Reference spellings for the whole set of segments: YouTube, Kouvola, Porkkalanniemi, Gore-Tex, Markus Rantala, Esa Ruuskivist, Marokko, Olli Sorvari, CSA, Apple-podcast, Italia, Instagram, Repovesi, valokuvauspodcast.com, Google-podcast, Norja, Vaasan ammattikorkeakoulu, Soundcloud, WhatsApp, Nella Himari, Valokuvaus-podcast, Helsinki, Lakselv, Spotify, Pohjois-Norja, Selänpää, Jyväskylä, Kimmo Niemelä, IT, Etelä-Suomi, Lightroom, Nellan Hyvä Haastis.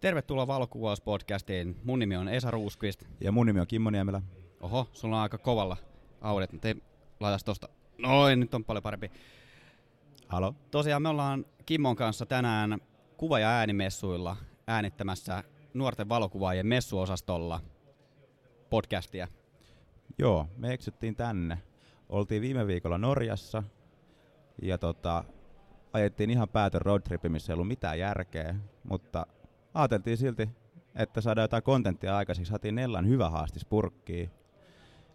Tervetuloa Valokuvaus-podcastiin. Mun nimi on Esa Ruuskivist. Ja mun nimi on Kimmo Niemelä. Oho, sulla on aika kovalla audet, mutta ei laitas tosta. Noin, nyt on paljon parempi. Halo. Tosiaan me ollaan Kimmon kanssa tänään kuva- ja äänimessuilla äänittämässä nuorten valokuvaajien messuosastolla podcastia. Joo, me eksyttiin tänne. Oltiin viime viikolla Norjassa ja ajettiin ihan päätön roadtripi, missä ei ollut mitään järkeä, mutta ajateltiin silti, että saadaan jotain kontenttia aikaiseksi. Saatiin Nellan Hyvä Haastis purkkiin.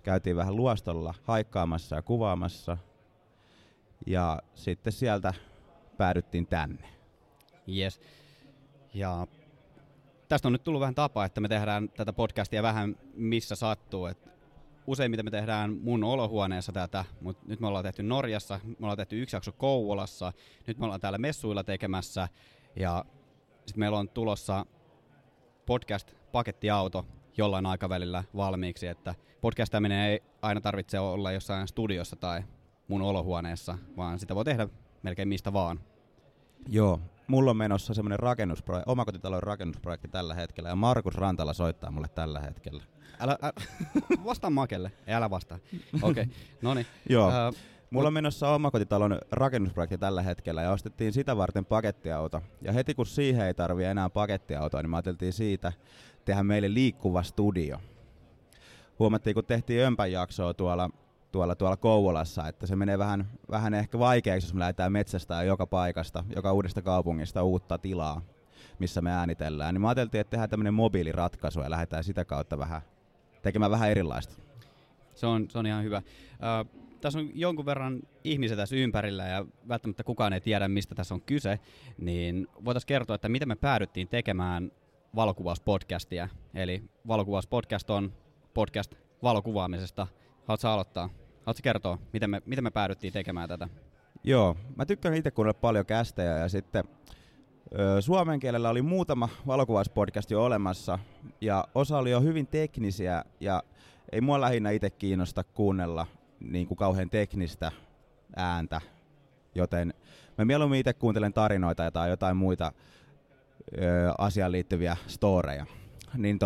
Käytiin vähän luostolla haikkaamassa ja kuvaamassa. Ja sitten sieltä päädyttiin tänne. Yes. Ja tästä on nyt tullut vähän tapa, että me tehdään tätä podcastia vähän missä sattuu. Useimmiten me tehdään mun olohuoneessa tätä, mutta nyt me ollaan tehty Norjassa, me ollaan tehty yksi jakso Kouvolassa, nyt me ollaan täällä messuilla tekemässä ja sitten meillä on tulossa podcast-pakettiauto jollain aikavälillä valmiiksi, että podcastaminen ei aina tarvitse olla jossain studiossa tai mun olohuoneessa, vaan sitä voi tehdä melkein mistä vaan. Joo, mulla on menossa semmoinen omakotitalon rakennusprojekti tällä hetkellä ja Markus Rantala soittaa mulle tällä hetkellä. Älä vastaa Makelle. Älä vastaa. Okei, noniin. Joo, mulla on menossa omakotitalon rakennusprojekti tällä hetkellä ja ostettiin sitä varten pakettiauto. Ja heti kun siihen ei tarvii enää pakettiautoa, niin me ajateltiin siitä tehdä meille liikkuva studio. Huomattiin, kun tehtiin Ömpän jaksoa tuolla Kouvolassa, että se menee vähän ehkä vaikeaksi, jos me lähdetään metsästään joka paikasta, joka uudesta kaupungista uutta tilaa, missä me äänitellään. Niin me ajateltiin, että tehdään tämmöinen mobiiliratkaisu ja lähdetään sitä kautta tekemään vähän erilaista. Se on ihan hyvä. Tässä on jonkun verran ihmisiä tässä ympärillä ja välttämättä kukaan ei tiedä, mistä tässä on kyse, niin voitaisiin kertoa, että miten me päädyttiin tekemään valokuvauspodcastia. Eli valokuvauspodcast on podcast valokuvaamisesta. Haluatko aloittaa? Haluatko kertoa, miten me päädyttiin tekemään tätä? Joo, mä tykkään itse kuunnella paljon kästejä ja sitten suomen kielellä oli muutama valokuvauspodcast jo olemassa ja osa oli jo hyvin teknisiä ja ei mua lähinnä itse kiinnosta kuunnella niin kuin kauhean teknistä ääntä, joten mä mieluummin itse kuuntelen tarinoita tai jotain muita asiaan liittyviä storeja. Niin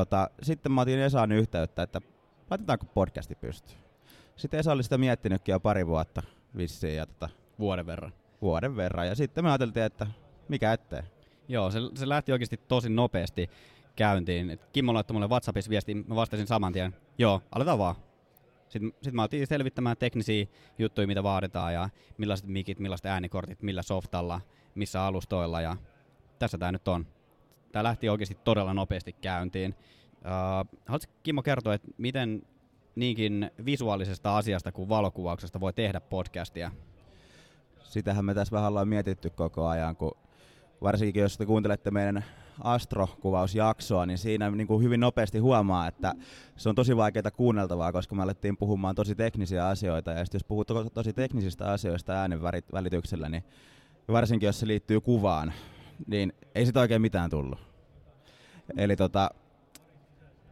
sitten mä otin Esaan yhteyttä, että laitetaanko podcasti pystyyn. Sitten Esa oli sitä miettinytkin jo pari vuotta vissiin. Ja Vuoden verran ja sitten me ajateltiin, että mikä ettei. Joo, se lähti oikeasti tosi nopeasti käyntiin. Et Kimmo laittoi mulle WhatsAppissa viestiin, mä vastasin saman tien, joo, aletaan vaan. Sitten mä otin selvittämään teknisiä juttuja, mitä vaaditaan ja millaiset mikit, millaiset äänikortit, millä softalla, missä alustoilla ja tässä tää nyt on. Tää lähti oikeasti todella nopeasti käyntiin. Haluatko Kimmo kertoa, että miten niinkin visuaalisesta asiasta kuin valokuvauksesta voi tehdä podcastia? Sitähän me tässä vähän ollaan mietitty koko ajan, kun varsinkin jos te kuuntelette meidän astrokuvausjaksoa, niin siinä niin kuin hyvin nopeasti huomaa, että se on tosi vaikeaa kuunneltavaa, koska me alettiin puhumaan tosi teknisiä asioita, ja sitten jos puhut tosi teknisistä asioista äänen välityksellä, niin varsinkin jos se liittyy kuvaan, niin ei sitä oikein mitään tullut. Eli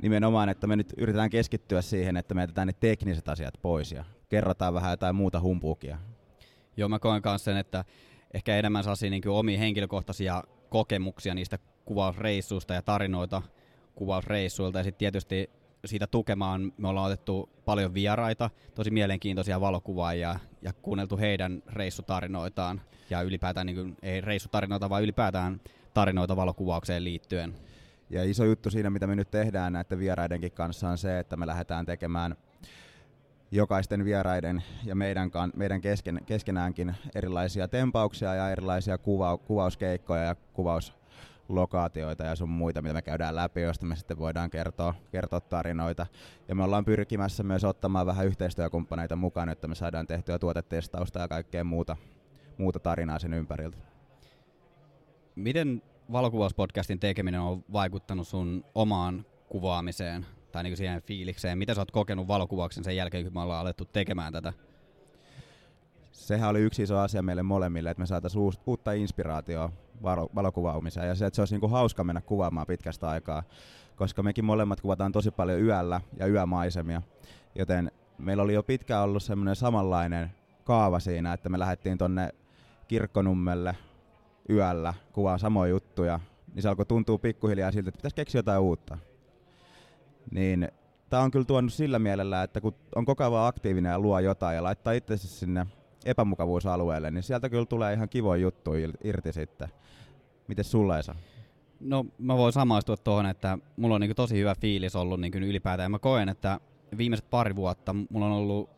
nimenomaan, että me nyt yritetään keskittyä siihen, että me jätetään ne tekniset asiat pois ja kerrotaan vähän jotain muuta humpuukia. Joo, mä koen myös sen, että ehkä enemmän saisi niin omia henkilökohtaisia kokemuksia niistä kuvausreissuista ja tarinoita kuvausreissuilta. Ja sitten tietysti siitä tukemaan me ollaan otettu paljon vieraita, tosi mielenkiintoisia valokuvaajia ja kuunneltu heidän reissutarinoitaan. Ja ylipäätään, niin ei reissutarinoita, vaan ylipäätään tarinoita valokuvaukseen liittyen. Ja iso juttu siinä, mitä me nyt tehdään näiden vieraidenkin kanssa, on se, että me lähdetään tekemään jokaisten vieraiden ja meidän keskenäänkin erilaisia tempauksia ja erilaisia kuvauskeikkoja ja kuvauslokaatioita ja sun muita, mitä me käydään läpi, josta me sitten voidaan kertoa tarinoita. Ja me ollaan pyrkimässä myös ottamaan vähän yhteistyökumppaneita mukaan, että me saadaan tehtyä tuotetestausta ja kaikkea muuta tarinaa sen ympäriltä. Miten valokuvauspodcastin tekeminen on vaikuttanut sun omaan kuvaamiseen tai niin kuin siihen fiilikseen? Mitä sä oot kokenut valokuvauksen sen jälkeen, kun me ollaan alettu tekemään tätä? Sehän oli yksi iso asia meille molemmille, että me saataisiin uutta inspiraatiota valokuvaamiseen ja se, että se olisi niin kuin hauska mennä kuvaamaan pitkästä aikaa, koska mekin molemmat kuvataan tosi paljon yöllä ja yömaisemia, joten meillä oli jo pitkään ollut semmoinen samanlainen kaava siinä, että me lähdettiin tonne Kirkkonummelle yöllä kuvaan samoja juttuja niin se alkoi tuntua pikkuhiljaa siltä, että pitäisi keksiä jotain uutta. Niin tämä on kyllä tuonut sillä mielellä, että kun on koko ajan aktiivinen ja luo jotain ja laittaa itsensä sinne epämukavuusalueelle, niin sieltä kyllä tulee ihan kivoja juttuja irti sitten. Mites sulla, Esa? No mä voin samaistua tuohon, että mulla on niin kuin tosi hyvä fiilis ollut niin kuin ylipäätään. Mä koen, että viimeiset pari vuotta mulla on ollut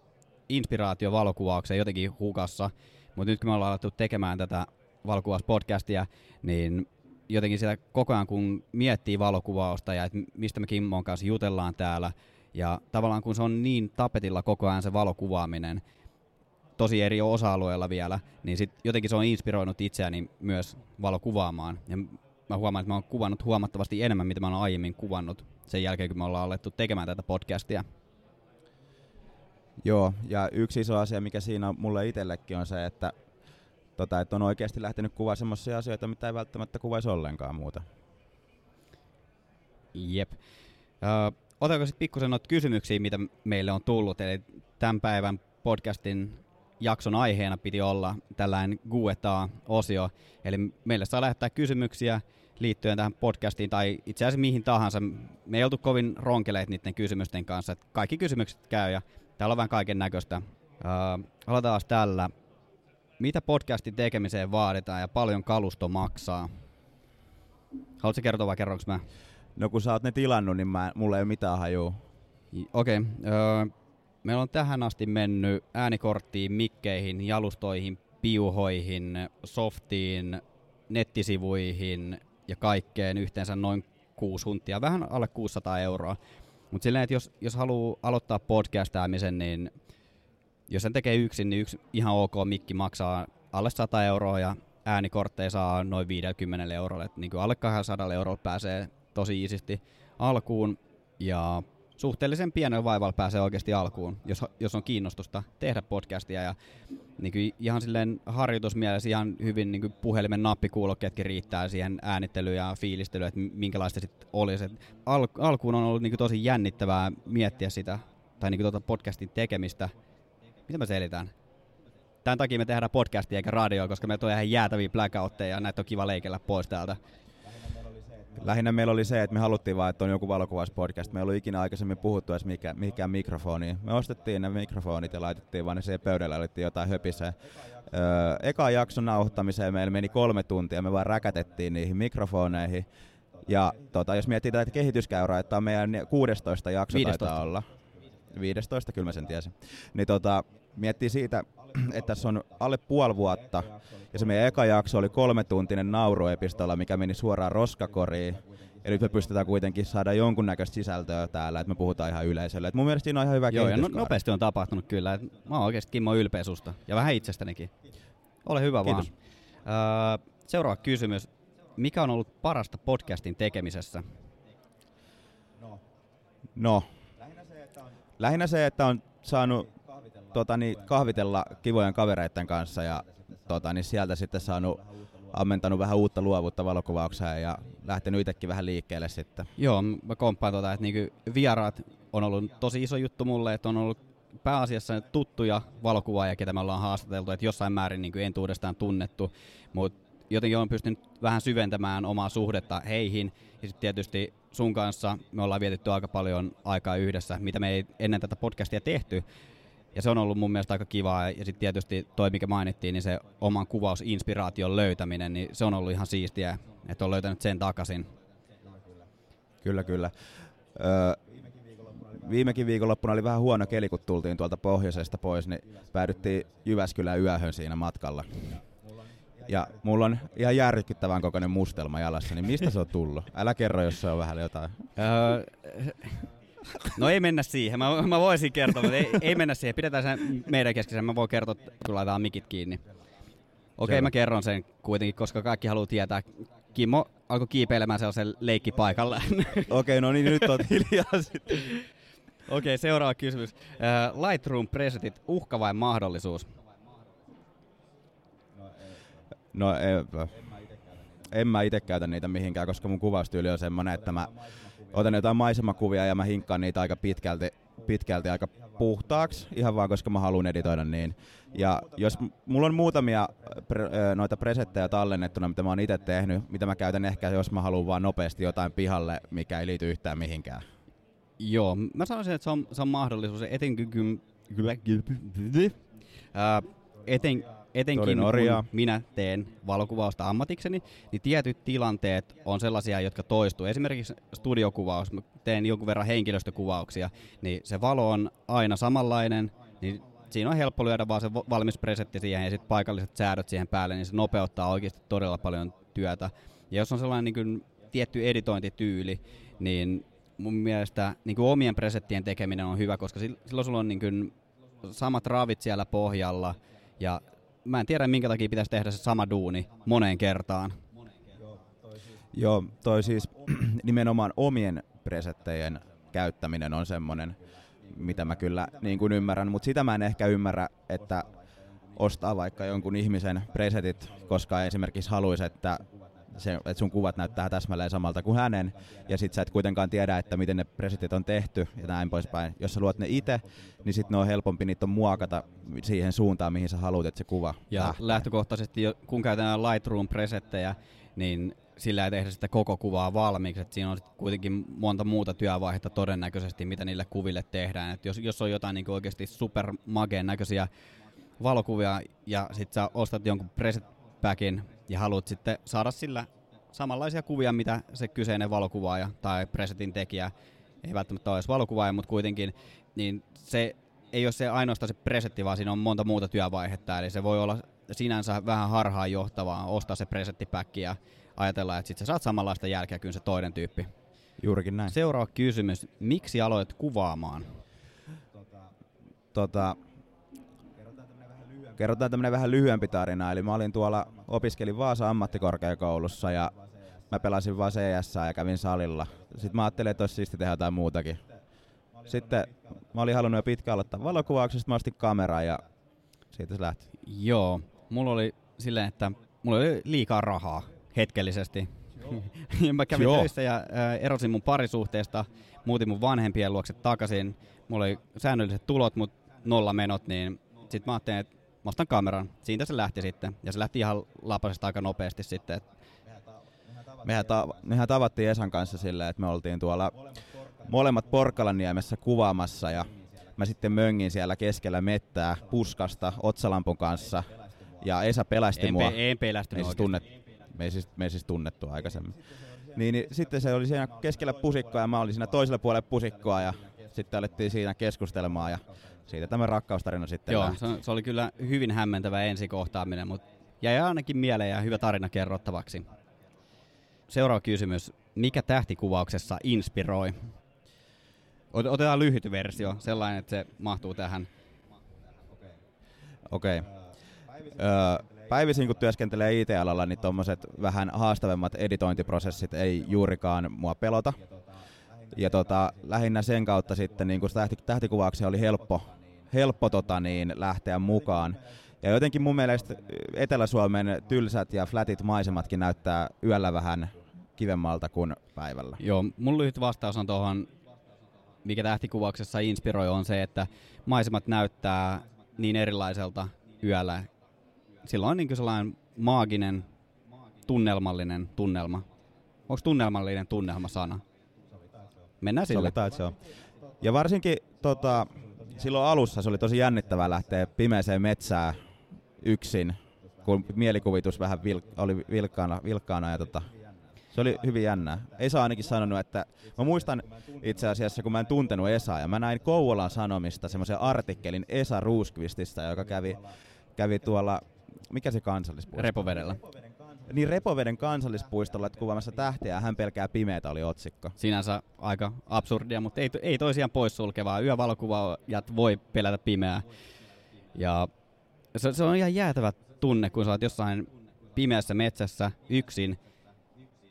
inspiraatio valokuvaukseen jotenkin hukassa, mutta nyt kun me ollaan alettu tekemään tätä valokuvauspodcastia, niin jotenkin sitä koko ajan kun miettii valokuvausta ja että mistä me Kimmon kanssa jutellaan täällä, ja tavallaan kun se on niin tapetilla koko ajan se valokuvaaminen, tosi eri osa-alueilla vielä, niin sit jotenkin se on inspiroinut itseäni myös valokuvaamaan. Ja mä huomaan, että mä oon kuvannut huomattavasti enemmän, mitä mä oon aiemmin kuvannut sen jälkeen, kun me ollaan alettu tekemään tätä podcastia. Joo, ja yksi iso asia, mikä siinä on mulle itsellekin on se, että on oikeasti lähtenyt kuvaamaan semmoisia asioita, mitä ei välttämättä kuvaisi ollenkaan muuta. Jep. Otanko sitten pikkusen noita kysymyksiä, mitä meille on tullut, eli tämän päivän podcastin jakson aiheena piti olla tällainen Q&A-osio, eli meille saa lähettää kysymyksiä liittyen tähän podcastiin tai itse asiassa mihin tahansa. Me ei oltu kovin ronkeleet niiden kysymysten kanssa, että kaikki kysymykset käy ja täällä on vähän kaiken näköistä. Aloitetaan tällä. Mitä podcastin tekemiseen vaaditaan ja paljon kalusto maksaa? Haluatko kertoa vai kerronko mä? No kun sä oot ne tilannut, niin mulla ei ole mitään hajua. Okei. Meillä on tähän asti mennyt äänikorttiin, mikkeihin, jalustoihin, piuhoihin, softiin, nettisivuihin ja kaikkeen yhteensä noin 6 huntia, vähän alle 600 €. Mutta silleen, että jos haluaa aloittaa podcastaamisen, niin jos sen tekee yksin, niin yksi ihan ok mikki maksaa alle 100 € ja äänikortteja saa noin 50 €. Et niin kuin alle 200 € pääsee tosi iisisti alkuun ja suhteellisen pienellä vaivalla pääsee oikeasti alkuun, jos on kiinnostusta tehdä podcastia. Ja niin kuin ihan silleen harjoitusmielessä ihan hyvin niin kuin puhelimen nappikuulokkeetkin riittää siihen äänittelyyn ja fiilistelyyn, että minkälaista sitten olisi. Alkuun on ollut niin kuin tosi jännittävää miettiä sitä, tai niin kuin podcastin tekemistä. Mitä mä selitän? Tämän takia me tehdään podcastia eikä radioa, koska meillä on ihan jäätäviä blackoutteja ja näitä on kiva leikellä pois täältä. Lähinnä meillä oli se, että me haluttiin vaan, että on joku valokuvauspodcast. Me ei ollut ikinä aikaisemmin puhuttu edes mikään mikrofoniin. Me ostettiin ne mikrofonit ja laitettiin vaan ne siihen pöydälle ja laitettiin jotain höpisää. Eka jakson nauhoittamiseen meillä meni 3 tuntia. Me vaan räkätettiin niihin mikrofoneihin. Ja jos miettii tätä kehityskäyrää, että on meidän 16 jakso 15. taitaa olla. 15, kyllä mä sen tiesin. Niin miettii siitä, että tässä on alle puoli vuotta, ja se meidän eka jakso oli 3-tuntinen nauruepistola, mikä meni suoraan roskakoriin. Ja nyt me pystytään kuitenkin saada jonkunnäköistä sisältöä täällä, että me puhutaan ihan yleisölle. Et mun mielestä siinä on ihan hyvä kehityskaari. Joo, ja nopeasti on tapahtunut kyllä. Et mä oon oikeasti Kimmo ylpeä susta, ja vähän itsestänikin. Ole hyvä. Kiitos. Vaan. Seuraava kysymys. Mikä on ollut parasta podcastin tekemisessä? No. Lähinnä se, että on saanut kahvitella kivojen kavereiden kanssa ja sieltä sitten saanut ammentanut vähän uutta luovuutta valokuvaukseen ja lähtenyt itsekin vähän liikkeelle sitten. Joo, mä komppaan että niinku vieraat on ollut tosi iso juttu mulle, että on ollut pääasiassa tuttuja valokuvaajia, ketä me ollaan haastateltu, että jossain määrin niinku entuudestaan tunnettu, mutta jotenkin on pystynyt vähän syventämään omaa suhdetta heihin ja sitten tietysti sun kanssa me ollaan vietetty aika paljon aikaa yhdessä, mitä me ei ennen tätä podcastia tehty. Ja se on ollut mun mielestä aika kivaa. Ja sitten tietysti toi, mikä mainittiin, niin se oman kuvausinspiraation löytäminen, niin se on ollut ihan siistiä, että on löytänyt sen takaisin. Kyllä. Viimekin viikonloppuna oli vähän huono keli, kun tultiin tuolta pohjoisesta pois, niin päädyttiin Jyväskylän yöhön siinä matkalla. Ja mulla on ihan järkyttävän kokoinen mustelma jalassa, niin mistä se on tullut? Älä kerro, jos se on vähän jotain. No ei mennä siihen. Mä voisin kertoa, mutta ei mennä siihen. Pidetään sen meidän keskisen. Mä voin kertoa, kun laitetaan mikit kiinni. Okei, mä kerron sen kuitenkin, koska kaikki haluaa tietää. Kimmo alkoi kiipeilemään sellaisen leikkipaikalla. Okei, no niin, nyt on hiljaa sitten. Okei, seuraava kysymys. Lightroom presetit, uhka vai mahdollisuus? No en mä itse käytä niitä mihinkään, koska mun kuvaustyyli on semmoinen, että mä otan jotain maisemakuvia ja mä hinkkaan niitä aika pitkälti pitkälti aika puhtaaksi, ihan vaan koska mä haluan editoida niin. Ja jos mulla on muutamia noita presettejä tallennettuna, mitä mä oon itse tehnyt, mitä mä käytän ehkä, jos mä haluan vaan nopeasti jotain pihalle, mikä ei liity yhtään mihinkään. Joo, mä sanoisin, että se on mahdollisuus, etenkin kun minä teen valokuvausta ammatikseni, niin tietyt tilanteet on sellaisia, jotka toistuu. Esimerkiksi studiokuvaus, mä teen jonkun verran henkilöstökuvauksia, niin se valo on aina samanlainen, niin siinä on helppo lyödä vaan se valmis presetti siihen ja sitten paikalliset säädöt siihen päälle, niin se nopeuttaa oikeasti todella paljon työtä. Ja jos on sellainen niin kuin tietty editointityyli, niin mun mielestä niin kuin omien presettien tekeminen on hyvä, koska silloin sulla on niin kuin samat raavit siellä pohjalla, ja mä en tiedä, minkä takia pitäisi tehdä se sama duuni moneen kertaan. Joo, toi siis nimenomaan omien presettejen käyttäminen on semmoinen, mitä mä kyllä niin kuin ymmärrän, mutta sitä mä en ehkä ymmärrä, että ostaa vaikka jonkun ihmisen presetit, koska esimerkiksi haluaisi, että sun kuvat näyttää täsmälleen samalta kuin hänen, ja sit sä et kuitenkaan tiedä, että miten ne presetit on tehty, ja näin poispäin. Jos sä luot ne itse, niin sit ne on helpompi niitä on muokata siihen suuntaan, mihin sä haluat, että se kuva lähtee. Lähtökohtaisesti, kun käytetään Lightroom-presettejä, niin sillä ei tehdä sitä koko kuvaa valmiiksi, että siinä on kuitenkin monta muuta työvaihetta todennäköisesti, mitä niille kuville tehdään. Et jos on jotain niin oikeasti supermakeen näköisiä valokuvia, ja sit sä ostat jonkun preset-packin, ja haluat sitten saada sillä samanlaisia kuvia, mitä se kyseinen valokuvaaja tai presetin tekijä, ei välttämättä ole edes valokuvaaja, mutta kuitenkin, niin se ei ole se ainoastaan se presetti, vaan siinä on monta muuta työvaihetta, eli se voi olla sinänsä vähän harhaan johtavaa ostaa se presettipäkki ja ajatella, että sitten sä saat samanlaista jälkeä kuin se toinen tyyppi. Juurikin näin. Seuraava kysymys, miksi aloit kuvaamaan? Kerrotaan tämmöinen vähän lyhyempi tarina, eli mä opiskelin Vaasan ammattikorkeakoulussa ja mä pelasin vaan CSA ja kävin salilla. Sitten mä ajattelin, että olisi siisti tehdä jotain muutakin. Sitten mä olin halunnut jo pitkään aloittaa valokuvauksesta, mä ostin kameraa ja siitä se lähti. Joo, mulla oli silleen, että mulla oli liikaa rahaa hetkellisesti. Mä kävin töissä ja erosin mun parisuhteesta, muutin mun vanhempien luokse takaisin. Mulla oli säännölliset tulot, mutta nolla menot, niin sitten mä ajattelin, että mä ostan kameran. Siitä se lähti sitten. Ja se lähti ihan lapasesta aika nopeasti sitten. Mehän tavattiin Esan kanssa silleen, että me oltiin tuolla molemmat Porkkalanniemessä kuvaamassa. Ja mä sitten möngin siellä keskellä mettää puskasta otsalampun kanssa. Ja Esa pelästi mua. En pelästynyt oikeasti. Me ei siis tunnettu aikaisemmin. Niin, sitten se oli siinä keskellä pusikkoa ja mä olin siinä toisella puolella pusikkoa. Ja sitten alettiin siinä keskustelemaan. Ja siitä tämä rakkaustarina sitten lähti. Se oli kyllä hyvin hämmentävä ensikohtaaminen, mutta jäi ainakin mieleen ja hyvä tarina kerrottavaksi. Seuraava kysymys. Mikä tähtikuvauksessa inspiroi? Otetaan lyhyt versio, sellainen, että se mahtuu tähän. Okei. Päivisin kun työskentelee IT-alalla, niin tuommoiset vähän haastavemmat editointiprosessit ei juurikaan mua pelota. Ja lähinnä sen kautta sitten niin kun tähtikuvaukseen oli helppo lähteä mukaan. Ja jotenkin mun mielestä Etelä-Suomen tylsät ja flätit maisematkin näyttää yöllä vähän kivemmalta kuin päivällä. Joo, mun lyhyt vastaus on tuohon, mikä tähtikuvauksessa inspiroi, on se, että maisemat näyttää niin erilaiselta yöllä. Sillä on niin kuin sellainen maaginen, tunnelmallinen tunnelma. Onko tunnelmallinen tunnelma sana? Mennään sille. Ja varsinkin silloin alussa se oli tosi jännittävää lähteä pimeäseen metsään yksin, kun mielikuvitus vähän oli vilkkaana ja se oli hyvin jännää. Esa ainakin sanonut, että mä muistan itse asiassa, kun mä en tuntenut Esaa ja mä näin Kouvolan Sanomista semmoisen artikkelin Esa Ruuskivististä, joka kävi tuolla, mikä se kansallispuisto? Repovedellä. Niin Repoveden kansallispuistolla kuvaamassa tähtiä ja hän pelkää pimeätä oli otsikko. Sinänsä aika absurdia, mutta ei toisiaan poissulkevaa. Yövalokuvaajat voi pelätä pimeää. Ja se on ihan jäätävä tunne, kun sä oot jossain pimeässä metsässä yksin.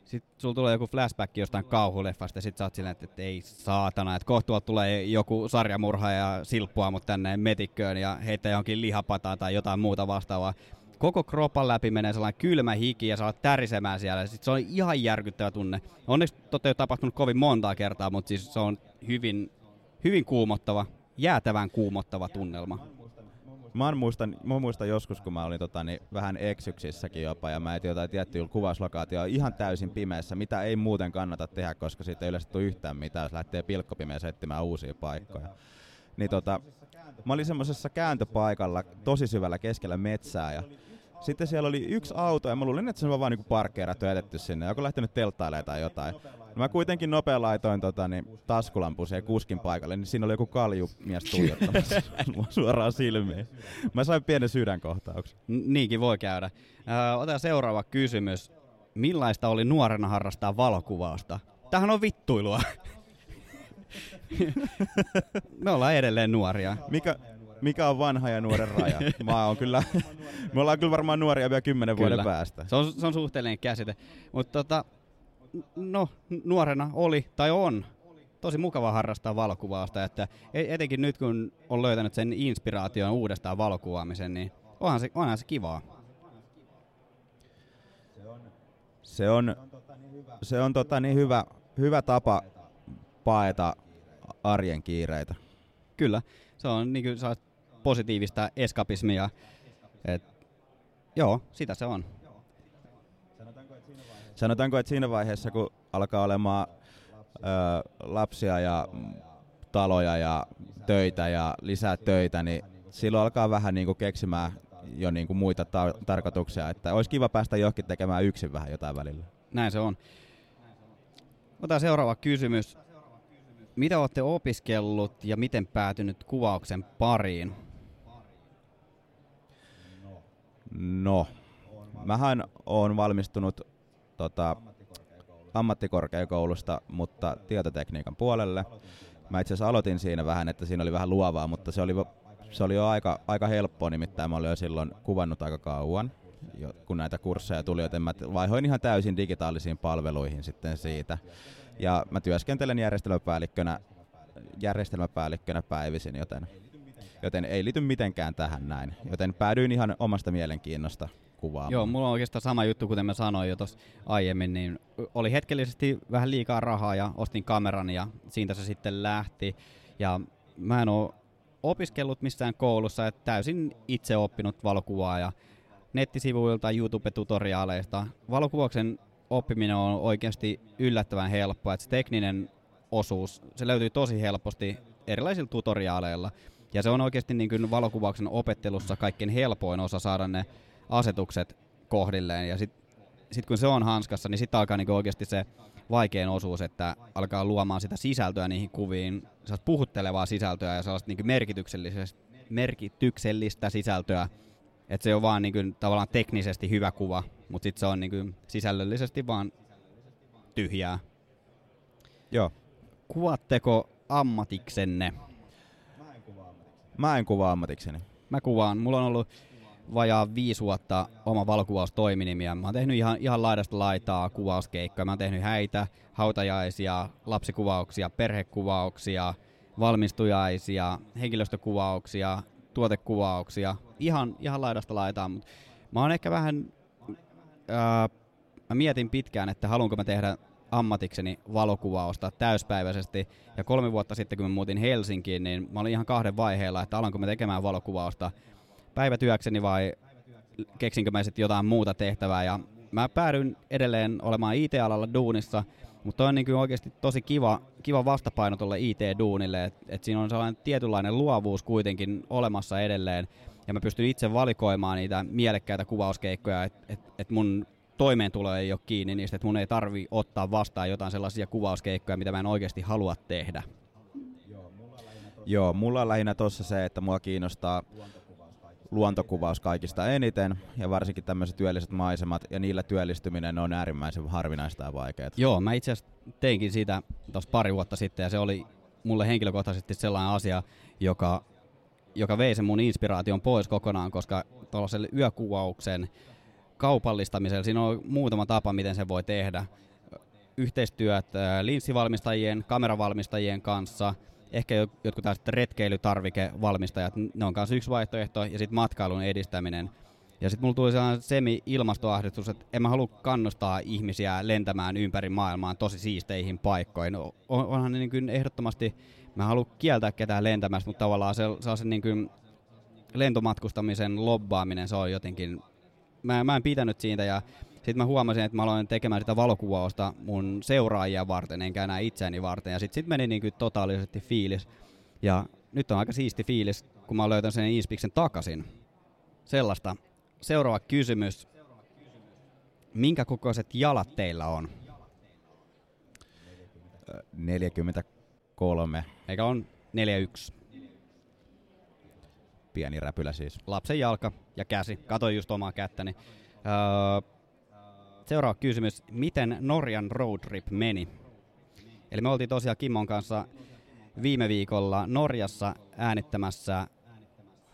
Sitten sulla tulee joku flashback jostain kauhuleffasta ja sit sä oot silleen, että ei saatana. Että kohtuulta tulee joku sarjamurha ja silppua mut tänne metikköön ja heittää johonkin lihapataan tai jotain muuta vastaavaa. Koko kropan läpi menee sellainen kylmä hiki ja sä alat tärisemään siellä. Sitten se on ihan järkyttävä tunne. Onneksi totta ei ole tapahtunut kovin montaa kertaa, mutta siis se on hyvin hyvin kuumottava, jäätävän kuumottava tunnelma. Mä muistan joskus, kun mä olin vähän eksyksissäkin jopa, ja mä etin jotain tiettyä kuvauslokaatioa ihan täysin pimeässä, mitä ei muuten kannata tehdä, koska siitä ei yleensä tule yhtään mitään, jos lähtee pilkkopimeässä etsimään uusia paikkoja. Niin mä olin semmoisessa kääntöpaikalla tosi syvällä keskellä metsää, ja sitten siellä oli yksi auto, ja mä luulin, että se on vaan niinku parkkeerattu ja jätetty sinne, joku lähtenyt telttailemaan tai jotain. Mä kuitenkin nopea laitoin taskulampun siihen kuskin paikalle, niin siinä oli joku kaljumies tuijottamassa suoraan silmiin. Mä sain pienen sydänkohtauksen. Niinkin voi käydä. Otetaan seuraava kysymys. Millaista oli nuorena harrastaa valokuvausta? Tämähän on vittuilua. Me ollaan edelleen nuoria. Mikä on vanha ja nuoren raja? Me ollaan kyllä varmaan nuoria vielä 10 vuoden päästä. Se on suhteellinen käsite. Mutta no, nuorena oli tai on tosi mukava harrastaa valokuvausta, että etenkin nyt kun on löytänyt sen inspiraation uudestaan valokuvaamisen, niin onhan se kivaa. Se on niin hyvä tapa paeta arjen kiireitä. Kyllä, se on niin kuin positiivista eskapismia. Joo, sitä se on. Sanotaanko, että siinä vaiheessa, kun alkaa olemaan lapsia ja taloja ja töitä ja lisää töitä, niin silloin alkaa vähän niin kuin keksimään jo niin kuin muita tarkoituksia, että olisi kiva päästä johonkin tekemään yksin vähän jotain välillä. Näin se on. Otetaan seuraava kysymys. Mitä olette opiskellut ja miten päätynyt kuvauksen pariin? No, mähän olen valmistunut ammattikorkeakoulusta, mutta tietotekniikan puolelle. Mä itse asiassa aloitin siinä vähän, että siinä oli vähän luovaa, mutta se oli jo aika helppoa, nimittäin mä olin jo silloin kuvannut aika kauan, kun näitä kursseja tuli, joten mä vaihoin ihan täysin digitaalisiin palveluihin sitten siitä. Ja mä työskentelen järjestelmäpäällikkönä päivisin, joten ei liity mitenkään tähän näin. Joten päädyin ihan omasta mielenkiinnosta. Kuvaamaan. Joo, mulla on oikeastaan sama juttu, kuten mä sanoin jo tuossa aiemmin, niin oli hetkellisesti vähän liikaa rahaa ja ostin kameran ja siitä se sitten lähti. Ja mä en oo opiskellut missään koulussa, että täysin itse oppinut valokuvaa ja nettisivuilta, YouTube-tutoriaaleista. Valokuvauksen oppiminen on oikeasti yllättävän helppoa, että se tekninen osuus, se löytyy tosi helposti erilaisilla tutoriaaleilla. Ja se on oikeasti niin kuin valokuvauksen opettelussa kaikkein helpoin osa saada ne asetukset kohdilleen, ja sit kun se on hanskassa, niin sitten alkaa niinku oikeasti se vaikein osuus, että alkaa luomaan sitä sisältöä niihin kuviin, sellaista puhuttelevaa sisältöä ja sellaista niinku merkityksellistä sisältöä, että se on vaan niinku tavallaan teknisesti hyvä kuva, mutta sitten se on niinku sisällöllisesti vaan tyhjää. Joo. Kuvatteko ammatiksenne? Mä en kuvaa ammatikseni. Mä kuvaan. Mulla on ollut vajaa 5 vuotta oma valokuvaustoiminimi, ja mä oon tehnyt ihan laidasta laitaa kuvauskeikkoja. Mä oon tehnyt häitä, hautajaisia, lapsikuvauksia, perhekuvauksia, valmistujaisia, henkilöstökuvauksia, tuotekuvauksia, ihan laidasta laitaa. Mut mä oon ehkä vähän, mä mietin pitkään, että haluanko mä tehdä ammatikseni valokuvausta täyspäiväisesti, ja 3 vuotta sitten, kun mä muutin Helsinkiin, niin mä olin ihan 2 vaiheella, että alanko mä tekemään valokuvausta päivätyökseni vai keksinkö mä sitten jotain muuta tehtävää, ja mä päädyin edelleen olemaan IT-alalla duunissa, mutta on niin kuin oikeasti tosi kiva vastapaino tuolle IT-duunille, että siinä on sellainen tietynlainen luovuus kuitenkin olemassa edelleen, ja mä pystyn itse valikoimaan niitä mielekkäitä kuvauskeikkoja, että mun toimeentulo ei ole kiinni niistä, että mun ei tarvi ottaa vastaan jotain sellaisia kuvauskeikkoja, mitä mä en oikeasti halua tehdä. Joo, mulla on lähinnä tossa se, että mua kiinnostaa luontokuvaus kaikista eniten, ja varsinkin tämmöiset työlliset maisemat, ja niillä työllistyminen on äärimmäisen harvinaista ja vaikeaa. Joo, mä itse asiassa teinkin siitä tuossa 2 vuotta sitten, ja se oli mulle henkilökohtaisesti sellainen asia, joka vei sen mun inspiraation pois kokonaan, koska tuollaiselle yökuvauksen kaupallistamiselle siinä on muutama tapa, miten sen voi tehdä. Yhteistyöt linssivalmistajien, kameravalmistajien kanssa, ehkä jotkut tällaiset retkeilytarvikevalmistajat, ne on myös yksi vaihtoehto, ja sitten matkailun edistäminen. Ja sitten mulla tuli sellainen semi-ilmastoahdistus, että en mä halua kannustaa ihmisiä lentämään ympäri maailmaan tosi siisteihin paikkoihin. Onhan ne niin kuin ehdottomasti, mä haluan kieltää ketään lentämästä, mutta tavallaan sellaisen niin kuin lentomatkustamisen lobbaaminen, se on jotenkin, mä en pitänyt siitä. Ja sitten mä huomasin, että mä aloin tekemään sitä valokuvausta mun seuraajia varten, enkä enää itseäni varten. Ja sitten meni niin kuin totaalisesti fiilis. Ja nyt on aika siisti fiilis, kun mä löytän sen inspiksen takaisin. Sellaista. Seuraava kysymys. Minkä kokoiset jalat teillä on? 43. Eikä on 41. Pieni räpylä siis. Lapsen jalka ja käsi. Katoin just omaa kättäni. Seuraava kysymys. Miten Norjan roadtrip meni? Eli me oltiin tosiaan Kimmon kanssa viime viikolla Norjassa äänittämässä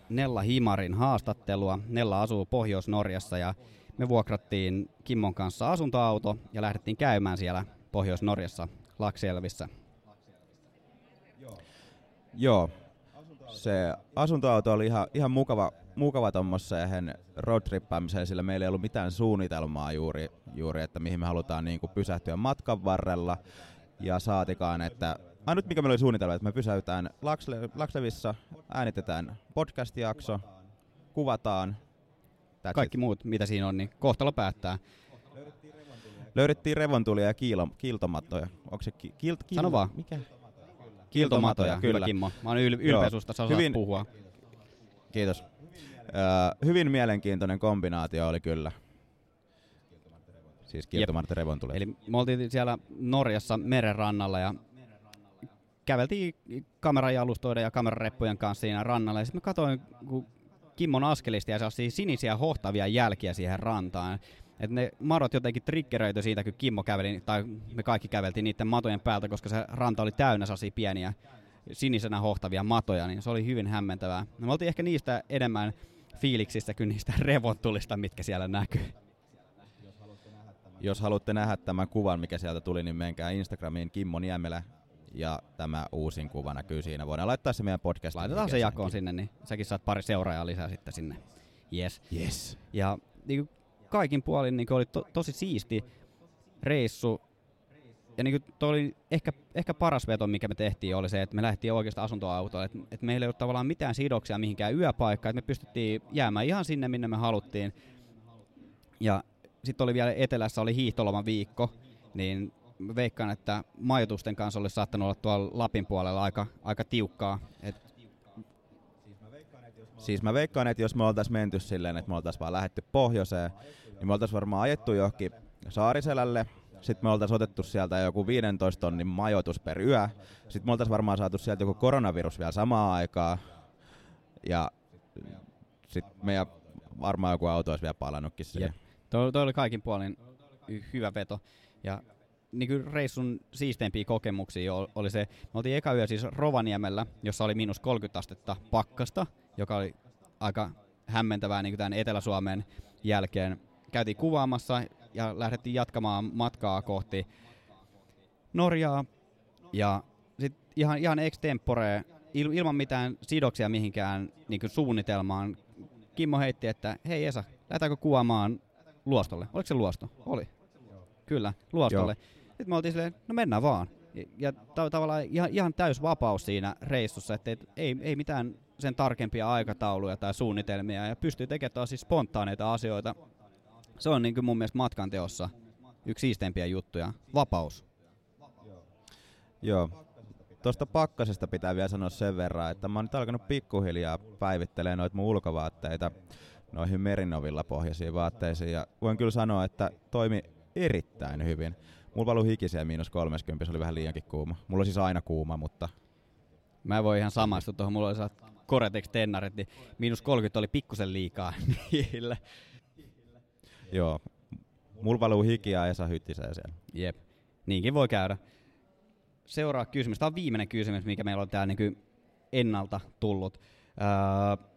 Nella Himarin haastattelua. Nella asuu Pohjois-Norjassa ja me vuokrattiin Kimmon kanssa asuntoauto ja lähdettiin käymään siellä Pohjois-Norjassa Lakselvissä. Joo, se asuntoauto oli ihan mukava tuommoiseen roadtrippaamiseen, sillä meillä ei ollut mitään suunnitelmaa juuri että mihin me halutaan niin kuin pysähtyä matkan varrella ja saatikaan, että ainut mikä meillä oli suunnitelma, että me pysäytään Lakslevissa, äänitetään podcast-jakso, kuvataan. Kaikki muut, mitä siinä on, niin kohtalo päättää. Löydettiin revontulia ja kiiltomatoja. Onko se sano vaan. Mikä? Kiiltomatoja, kyllä. Kimmo. Mä oon ylpeä susta, sä osaat puhua. Kiitos. Hyvin mielenkiintoinen kombinaatio oli kyllä. Siis kiiltomatoja ja revontulia. Eli me oltiin siellä Norjassa merenrannalla ja käveltiin kamerajalustoiden ja kamerareppujen kanssa siinä rannalla, ja sitten mä katsoin Kimmon askelista ja sellaisia sinisiä hohtavia jälkiä siihen rantaan. Et ne madot jotenkin triggeröityi siitä, kun Kimmo käveli, tai me kaikki käveltiin niiden matojen päältä, koska se ranta oli täynnä sellaisia pieniä sinisenä hohtavia matoja, niin se oli hyvin hämmentävää. No, me oltiin ehkä niistä enemmän fiiliksissä kuin niistä revontulista, mitkä siellä näkyy. Jos haluatte nähdä tämän kuvan, mikä sieltä tuli, niin menkää Instagramiin Kimmo Niemelä. Ja tämä uusin kuva näkyy siinä. Voidaan laittaa se meidän podcastiin. Laitetaan se jakoon sinne, niin säkin saat pari seuraajaa lisää sitten sinne. Yes. Ja niin kaikin puolin niin oli tosi siisti reissu. Ja niin toi oli ehkä paras veto, mikä me tehtiin, oli se, että me lähdettiin oikeastaan asuntoautoon. Että meillä ei ollut tavallaan mitään sidoksia mihinkään yöpaikkaan. Että me pystyttiin jäämään ihan sinne, minne me haluttiin. Ja sitten oli vielä etelässä oli hiihtolomaviikko, niin veikkaan, että majoitusten kanssa olisi saattanut olla tuolla Lapin puolella aika tiukkaa. Siis mä veikkaan, että jos me oltaisiin menty silleen, että me oltaisiin vaan lähdetty pohjoiseen, niin me oltaisiin varmaan ajettu johonkin Saariselälle, sitten me oltaisiin otettu sieltä joku 15 tonnin majoitus per yö, sitten me oltaisiin varmaan saatu sieltä joku koronavirus vielä samaan aikaan, ja sitten meidän varmaan joku auto olisi vielä palannutkin siihen. Toi oli kaikin puolin hyvä veto. Ja niin kuin reissun siisteimpiä kokemuksia oli se, me oltiin eka yö siis Rovaniemellä, jossa oli miinus 30 astetta pakkasta, joka oli aika hämmentävää niin kuin tämän Etelä-Suomen jälkeen. Käytiin kuvaamassa ja lähdettiin jatkamaan matkaa kohti Norjaa ja sitten ihan extemporee, ilman mitään sidoksia mihinkään niin kuin suunnitelmaan. Kimmo heitti, että hei Esa, lähdetäänkö kuvaamaan luostolle? Oliko se luosto? Oli. Kyllä, luostolle. Joo. Sitten me oltiin silleen, no mennään vaan. Ja tavallaan ihan täys vapaus siinä reissussa, että ei mitään sen tarkempia aikatauluja tai suunnitelmia, ja pystyy tekemään siis spontaaneita asioita. Se on niin kuin mun mielestä matkanteossa yksi siisteimpiä juttuja, vapaus. Joo, tuosta pakkasesta pitää vielä sanoa sen verran, että mä oon nyt alkanut pikkuhiljaa päivittelemään noita mun ulkovaatteita noihin Merinovilla pohjaisiin vaatteisiin, ja voin kyllä sanoa, että toimi erittäin hyvin. Mulla valuu hiki siellä -30, se oli vähän liiankin kuuma. Mulla on siis aina kuuma, mutta mä voin ihan samaistua tuohon. Mulla oli saat Gore-Tex-tennarit, niin -30 oli pikkusen liikaa niillä. Joo. Mulla valuu hiki ja Esa hyttisee siellä. Jep. Niinkin voi käydä. Seuraava kysymys. Tämä on viimeinen kysymys, mikä meillä on täällä niin kuin ennalta tullut.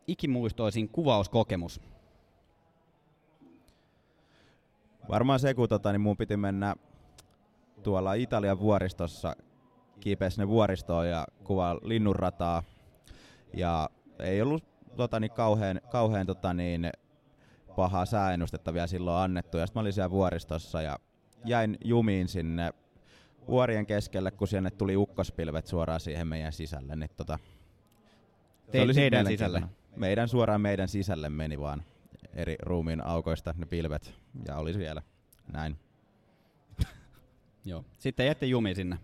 Ikimuistoisin kuvauskokemus. Varmaan se, kun niin mun piti mennä tuolla Italian vuoristossa, kiipeä sinne vuoristoon ja kuvaa linnunrataa. Ja ei ollut kauhean pahaa sääennustetta vielä silloin annettu, ja sitten mä olin siellä vuoristossa ja jäin jumiin sinne vuorien keskelle, kun sinne tuli ukkospilvet suoraan siihen meidän sisälle. Niin teidän sisälle? Meidän suoraan meidän sisälle meni vaan eri ruumiin aukoista ne pilvet, ja oli siellä näin. Joo. Sitten jätti jumi sinne.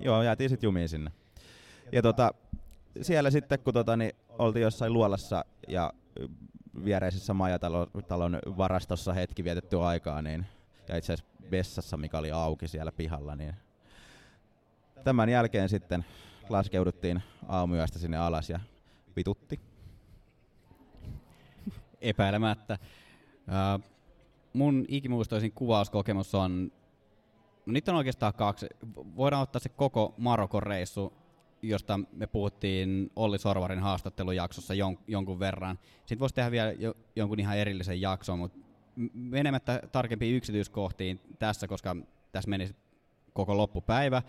Joo, jäätiin sitten jumiin sinne. Ja siellä sitten, kun oltiin jossain luolassa ja viereisessä majatalon varastossa hetki vietetty aikaa, niin, ja itse asiassa vessassa, mikä oli auki siellä pihalla, niin tämän jälkeen sitten laskeuduttiin aamuyöstä sinne alas ja vitutti. Epäilemättä. Mun ikimuistoisin kuvauskokemus on, no niitä on oikeastaan kaksi. Voidaan ottaa se koko Marokon reissu, josta me puhuttiin Olli Sorvarin haastattelujaksossa jonkun verran. Sitten voisi tehdä vielä jonkun ihan erillisen jakson, mutta menemättä tarkempiin yksityiskohtiin tässä, koska tässä meni koko loppupäivä,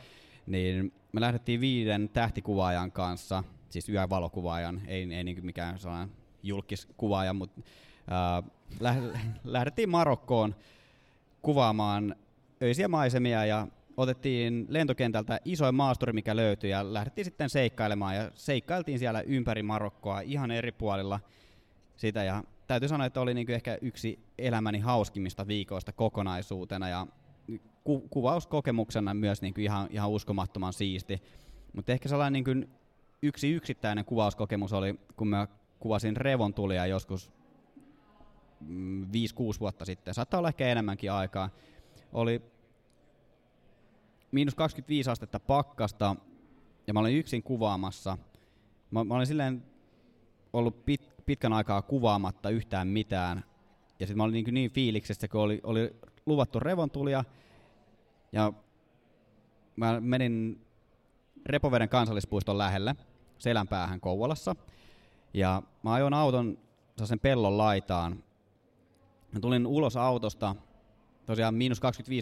niin me lähdettiin 5 tähtikuvaajan kanssa, siis yövalokuvaajan, ei niin mikään sellainen julkiskuvaaja, mutta lähdettiin Marokkoon kuvaamaan öisiä maisemia ja otettiin lentokentältä isoin maasturi, mikä löytyi, ja lähdettiin sitten seikkailemaan, ja seikkailtiin siellä ympäri Marokkoa ihan eri puolilla sitä, ja täytyy sanoa, että oli niinku ehkä yksi elämäni hauskimmista viikoista kokonaisuutena, ja kuvauskokemuksena myös niinku ihan uskomattoman siisti, mutta ehkä sellainen niinku yksi yksittäinen kuvauskokemus oli, kun mä kuvasin revontulia joskus 5-6 vuotta sitten, saattaa olla ehkä enemmänkin aikaa, oli -25 astetta pakkasta, ja mä olin yksin kuvaamassa. Mä olin silleen ollut pitkän aikaa kuvaamatta yhtään mitään, ja sitten mä olin niin fiiliksessä, kun oli luvattu revontulia, ja mä menin Repoveden kansallispuiston lähelle, Selänpäähän Kouvolassa, ja mä ajoin auton sen pellon laitaan. Mä tulin ulos autosta, tosiaan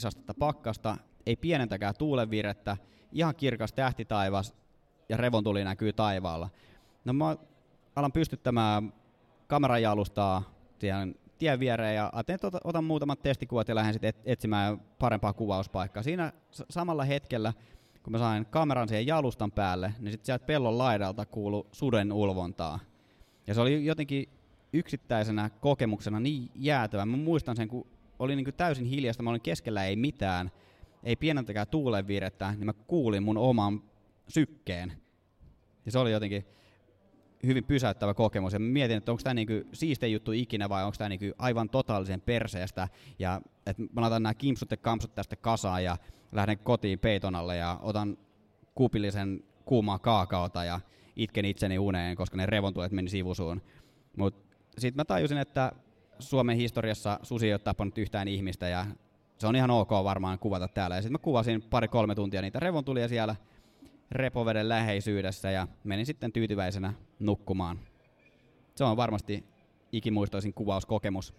-25 astetta pakkasta, ei pienentäkään tuulenvirrettä, ihan kirkas tähtitaivas ja revontuli näkyy taivaalla. No mä alan pystyttämään kamerajalustaa tien viereen ja ajattelin, että otan muutamat testikuvat ja lähden sitten etsimään parempaa kuvauspaikkaa. Siinä samalla hetkellä, kun mä sain kameran siihen jalustan päälle, niin sitten sieltä pellon laidalta kuului suden ulvontaa. Ja se oli jotenkin yksittäisenä kokemuksena niin jäätävä. Mä muistan sen, kun oli niin kuin täysin hiljaista, mä olin keskellä ei mitään, ei pienentäkään tuulenvirrettä, niin mä kuulin mun oman sykkeen. Ja se oli jotenkin hyvin pysäyttävä kokemus. Ja mä mietin, että onko tämä niinku siistein juttu ikinä vai onko tämä niinku aivan totaalisen perseestä. Ja että mä laitan nämä kimpsut ja kampsut tästä kasaan ja lähden kotiin peiton alle ja otan kupillisen kuumaa kaakaota ja itken itseni uneen, koska ne revontulet meni sivusuun. Mutta sitten mä tajusin, että Suomen historiassa susi ei ole tappanut yhtään ihmistä ja se on ihan ok varmaan kuvata täällä. Ja sitten mä kuvasin 2-3 tuntia niitä revontulia siellä Repoveden läheisyydessä ja menin sitten tyytyväisenä nukkumaan. Se on varmasti ikimuistoisin kuvauskokemus.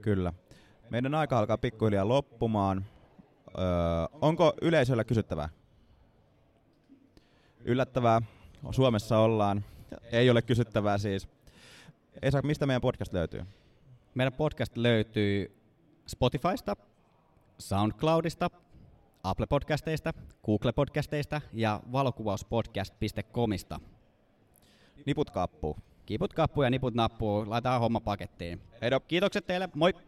Kyllä. Meidän aika alkaa pikkuhiljaa loppumaan. Onko yleisöllä kysyttävää? Yllättävää. Suomessa ollaan. Ei ole kysyttävää siis. Esa, mistä meidän podcast löytyy? Meidän podcast löytyy Spotifysta, Soundcloudista, Apple-podcasteista, Google-podcasteista ja valokuvauspodcast.comista. Niput kappuun. Kiput kappuun ja niput nappuun. Laitetaan homma pakettiin. Heido. Kiitokset teille. Moi!